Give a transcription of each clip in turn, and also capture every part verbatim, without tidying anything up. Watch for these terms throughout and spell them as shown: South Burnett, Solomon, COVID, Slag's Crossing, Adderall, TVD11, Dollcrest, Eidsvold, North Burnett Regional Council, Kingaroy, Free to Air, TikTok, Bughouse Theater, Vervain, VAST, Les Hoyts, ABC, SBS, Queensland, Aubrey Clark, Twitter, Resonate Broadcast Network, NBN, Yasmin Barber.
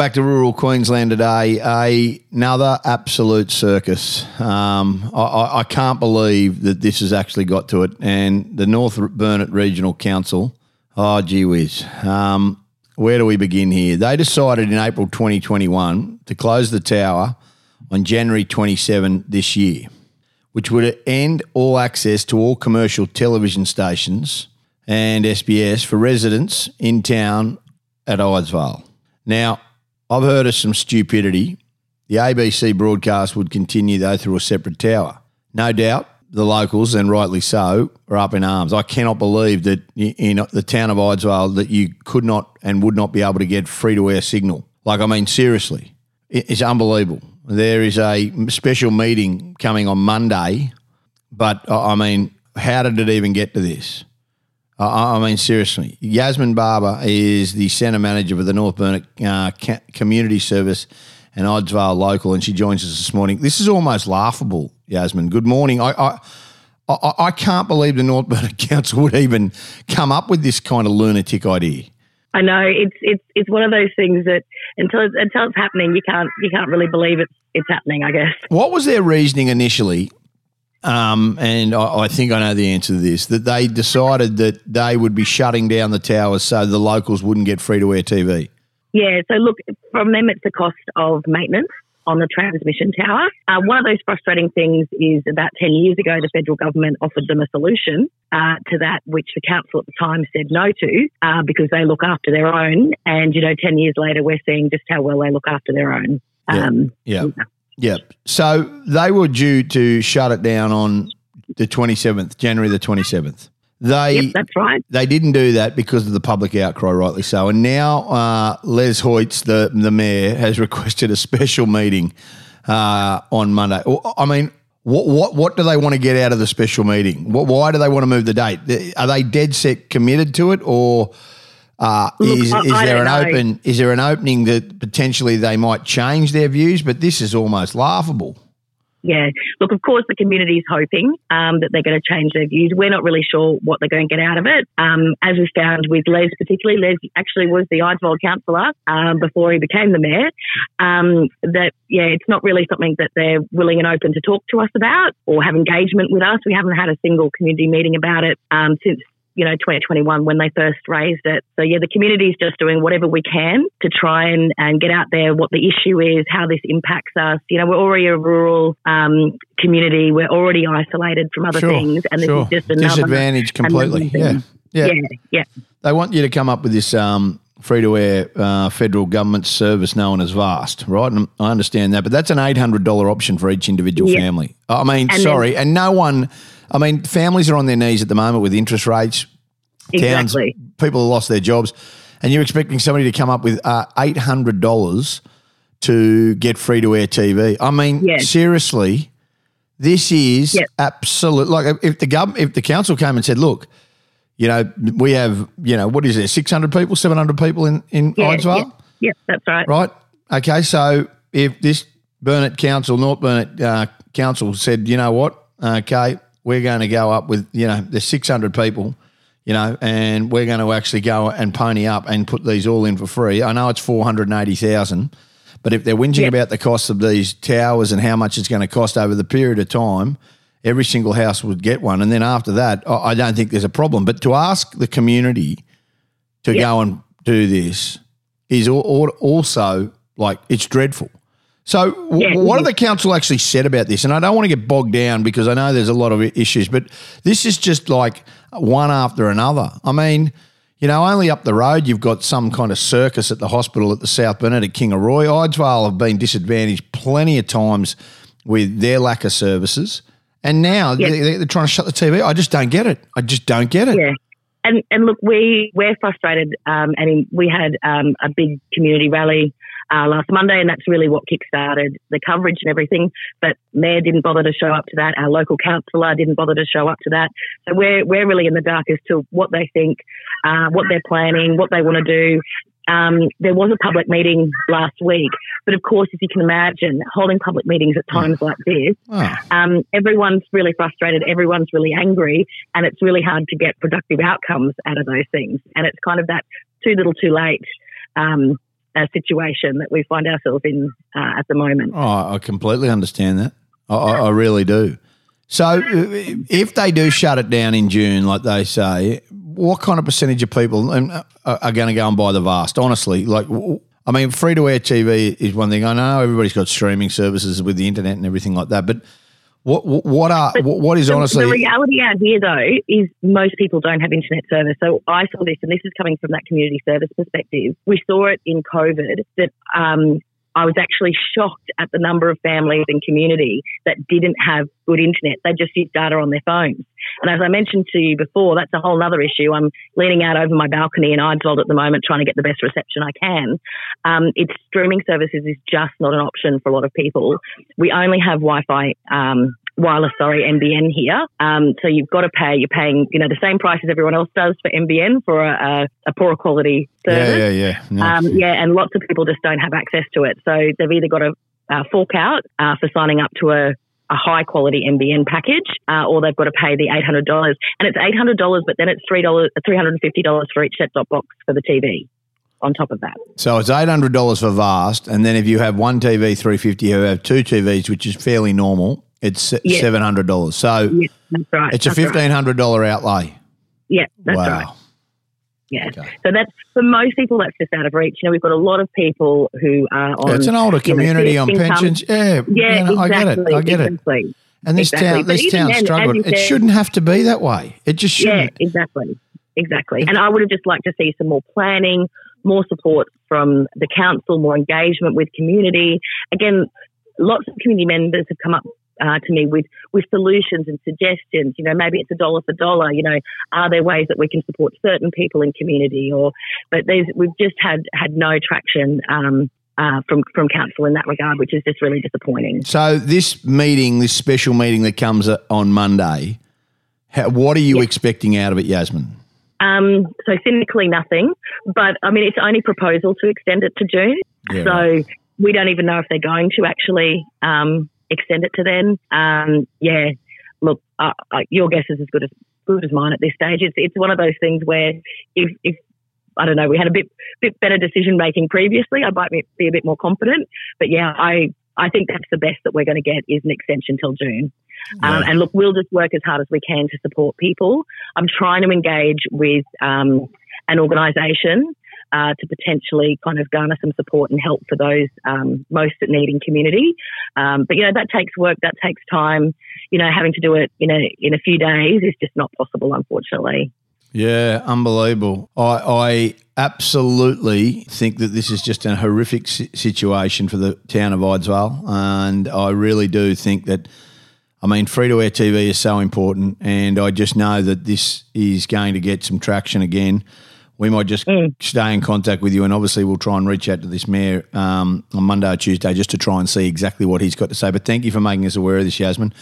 Back to rural Queensland today, a, another absolute circus. Um, I, I can't believe that this has actually got to it. And the North Burnett Regional Council, oh, gee whiz, um, where do we begin here? They decided in April twenty twenty-one to close the tower on January twenty-seventh this year, which would end all access to all commercial television stations and S B S for residents in town at Eidsvold. Now, I've heard of some stupidity. The A B C broadcast would continue, though, through a separate tower. No doubt the locals, and rightly so, are up in arms. I cannot believe that in the town of Eidsvold that you could not and would not be able to get free-to-air signal. Like, I mean, seriously, it's unbelievable. There is a special meeting coming on Monday, but, I mean, how did it even get to this? I mean, seriously, Yasmin Barber is the centre manager for the North Burnett uh, Community Service and Eidsvold Local, and she joins us this morning. This is almost laughable, Yasmin. Good morning. I I, I, I can't believe the North Burnett Council would even come up with this kind of lunatic idea. I know it's it's it's one of those things that until it's, until it's happening, you can't you can't really believe it's it's happening, I guess. What was their reasoning initially? Um, and I, I think I know the answer to this, that they decided that they would be shutting down the towers so the locals wouldn't get free-to-air T V. Yeah, so look, from them it's the cost of maintenance on the transmission tower. Uh, one of those frustrating things is about ten years ago the federal government offered them a solution uh, to that, which the council at the time said no to uh, because they look after their own, and, you know, ten years later we're seeing just how well they look after their own. Um, yeah. yeah. Yeah, so they were due to shut it down on the twenty-seventh, January the twenty-seventh. They, yep, that's right. They didn't do that because of the public outcry, rightly so. And now uh, Les Hoyts, the, the mayor, has requested a special meeting uh, on Monday. I mean, what, what what do they want to get out of the special meeting? What, why do they want to move the date? Are they dead set committed to it, or Uh, Look, is, I, is there an know. open? Is there an opening that potentially they might change their views? But this is almost laughable. Yeah. Look, of course, the community is hoping um, that they're going to change their views. We're not really sure what they're going to get out of it. Um, as we found with Les particularly, Les actually was the Eidsvold councillor um, before he became the mayor, um, that, yeah, it's not really something that they're willing and open to talk to us about or have engagement with us. We haven't had a single community meeting about it um, since, you know, twenty twenty-one when they first raised it. So, yeah, the community is just doing whatever we can to try and, and get out there what the issue is, how this impacts us. You know, we're already a rural um, community. We're already isolated from other sure, things. And this sure. is just another disadvantage completely. Another yeah. yeah. Yeah. Yeah. They want you to come up with this um, free-to-air uh, federal government service known as VAST, right? And I understand that. But that's an eight hundred dollars option for each individual yeah. family. I mean, and sorry. Then, and no one – I mean, families are on their knees at the moment with interest rates. Towns, exactly. People have lost their jobs, and you're expecting somebody to come up with uh, eight hundred dollars to get free-to-air T V. I mean, yes. seriously, this is yep. absolute. Like, if the government, if the council came and said, "Look, you know, we have, you know, what is there, six hundred people, seven hundred people in in yeah, Eidsvold?" Yeah, yeah, that's right. Right. Okay. So if this Burnett Council, North Burnett uh, Council, said, "You know what? Okay, we're going to go up with, you know, there's six hundred people." You know, and we're going to actually go and pony up and put these all in for free. I know it's four hundred eighty thousand dollars, but if they're whinging yep. about the cost of these towers and how much it's going to cost over the period of time, every single house would get one. And then after that, I don't think there's a problem. But to ask the community to yep. go and do this is also, like, it's dreadful. So w- yeah, what have the council actually said about this? And I don't want to get bogged down because I know there's a lot of issues, but this is just like one after another. I mean, you know, only up the road you've got some kind of circus at the hospital at the South Burnett at Kingaroy. Eidsvold have been disadvantaged plenty of times with their lack of services, and now yeah. they're, they're trying to shut the T V. I just don't get it. I just don't get it. Yeah. And and look, we, we're frustrated um, and we had um, a big community rally Uh, last Monday, and that's really what kick-started the coverage and everything. But Mayor didn't bother to show up to that. Our local councillor didn't bother to show up to that. So we're we're really in the dark as to what they think, uh, what they're planning, what they want to do. Um, there was a public meeting last week, but of course, as you can imagine, holding public meetings at times oh. like this, oh. um, everyone's really frustrated, everyone's really angry, and it's really hard to get productive outcomes out of those things. And it's kind of that too little too late um uh, situation that we find ourselves in uh, at the moment. Oh, I completely understand that. I, I, I really do. So if they do shut it down in June, like they say, what kind of percentage of people are going to go and buy the VAST? Honestly, like, I mean, free-to-air T V is one thing. I know everybody's got streaming services with the internet and everything like that, but what what are but what is the, honestly the reality out here though is most people don't have internet service. So I saw this, and this is coming from that community service perspective. We saw it in COVID that um, I was actually shocked at the number of families and community that didn't have good internet. They just used data on their phones. And as I mentioned to you before, that's a whole other issue. I'm leaning out over my balcony in Eidsvold at the moment trying to get the best reception I can. Um, it's streaming services is just not an option for a lot of people. We only have Wi-Fi, um, wireless, sorry, N B N here. Um, so you've got to pay, you're paying, you know, the same price as everyone else does for N B N for a, a, a poorer quality service. Yeah, yeah, yeah. No, um, yeah, and lots of people just don't have access to it. So they've either got to uh, fork out uh, for signing up to a a high-quality N B N package, uh, or they've got to pay the eight hundred dollars. And it's eight hundred dollars, but then it's three hundred fifty dollars for each set-top box for the T V on top of that. So it's eight hundred dollars for VAST, and then if you have one T V, three hundred fifty dollars, you have two T Vs, which is fairly normal, it's yes. seven hundred dollars. So yes, that's right. It's a fifteen hundred dollars right. outlay. Yeah, that's wow. right. Yeah. Okay. So that's, for most people, that's just out of reach. You know, we've got a lot of people who are on... It's an older community know, on income. pensions. Yeah, yeah, you know, exactly. I get it. I get it. And this exactly. town but this town then, struggled. It said, shouldn't have to be that way. It just shouldn't. Yeah, exactly. Exactly. And I would have just liked to see some more planning, more support from the council, more engagement with community. Again, lots of community members have come up Uh, to me with, with solutions and suggestions. You know, maybe it's a dollar for dollar. You know, are there ways that we can support certain people in community? Or, but there's, we've just had, had no traction um, uh, from from council in that regard, which is just really disappointing. So this meeting, this special meeting that comes on Monday, how, what are you yes. expecting out of it, Yasmin? Um, so cynically nothing, but I mean, it's only proposal to extend it to June. Yeah, so right. we don't even know if they're going to actually um, extend it to then. Um, yeah, look, uh, uh, your guess is as good as good as mine at this stage. It's it's one of those things where if, if I don't know, we had a bit bit better decision making previously, I might be a bit more confident. But yeah, I, I think that's the best that we're going to get is an extension till June. Right. Um, and look, we'll just work as hard as we can to support people. I'm trying to engage with um, an organisation Uh, to potentially kind of garner some support and help for those um, most at need in community. Um, but, you know, that takes work, that takes time. You know, having to do it in a, in a few days is just not possible, unfortunately. Yeah, unbelievable. I, I absolutely think that this is just a horrific situation for the town of Eidsvold, and I really do think that, I mean, free-to-air T V is so important, and I just know that this is going to get some traction again. We might just mm. stay in contact with you, and obviously we'll try and reach out to this mayor um, on Monday or Tuesday just to try and see exactly what he's got to say. But thank you for making us aware of this, Yasmin.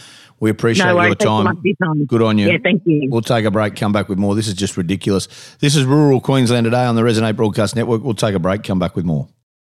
We appreciate no your, time. your time. Good on you. Yeah, thank you. We'll take a break, come back with more. This is just ridiculous. This is Rural Queensland Today on the Resonate Broadcast Network. We'll take a break, come back with more.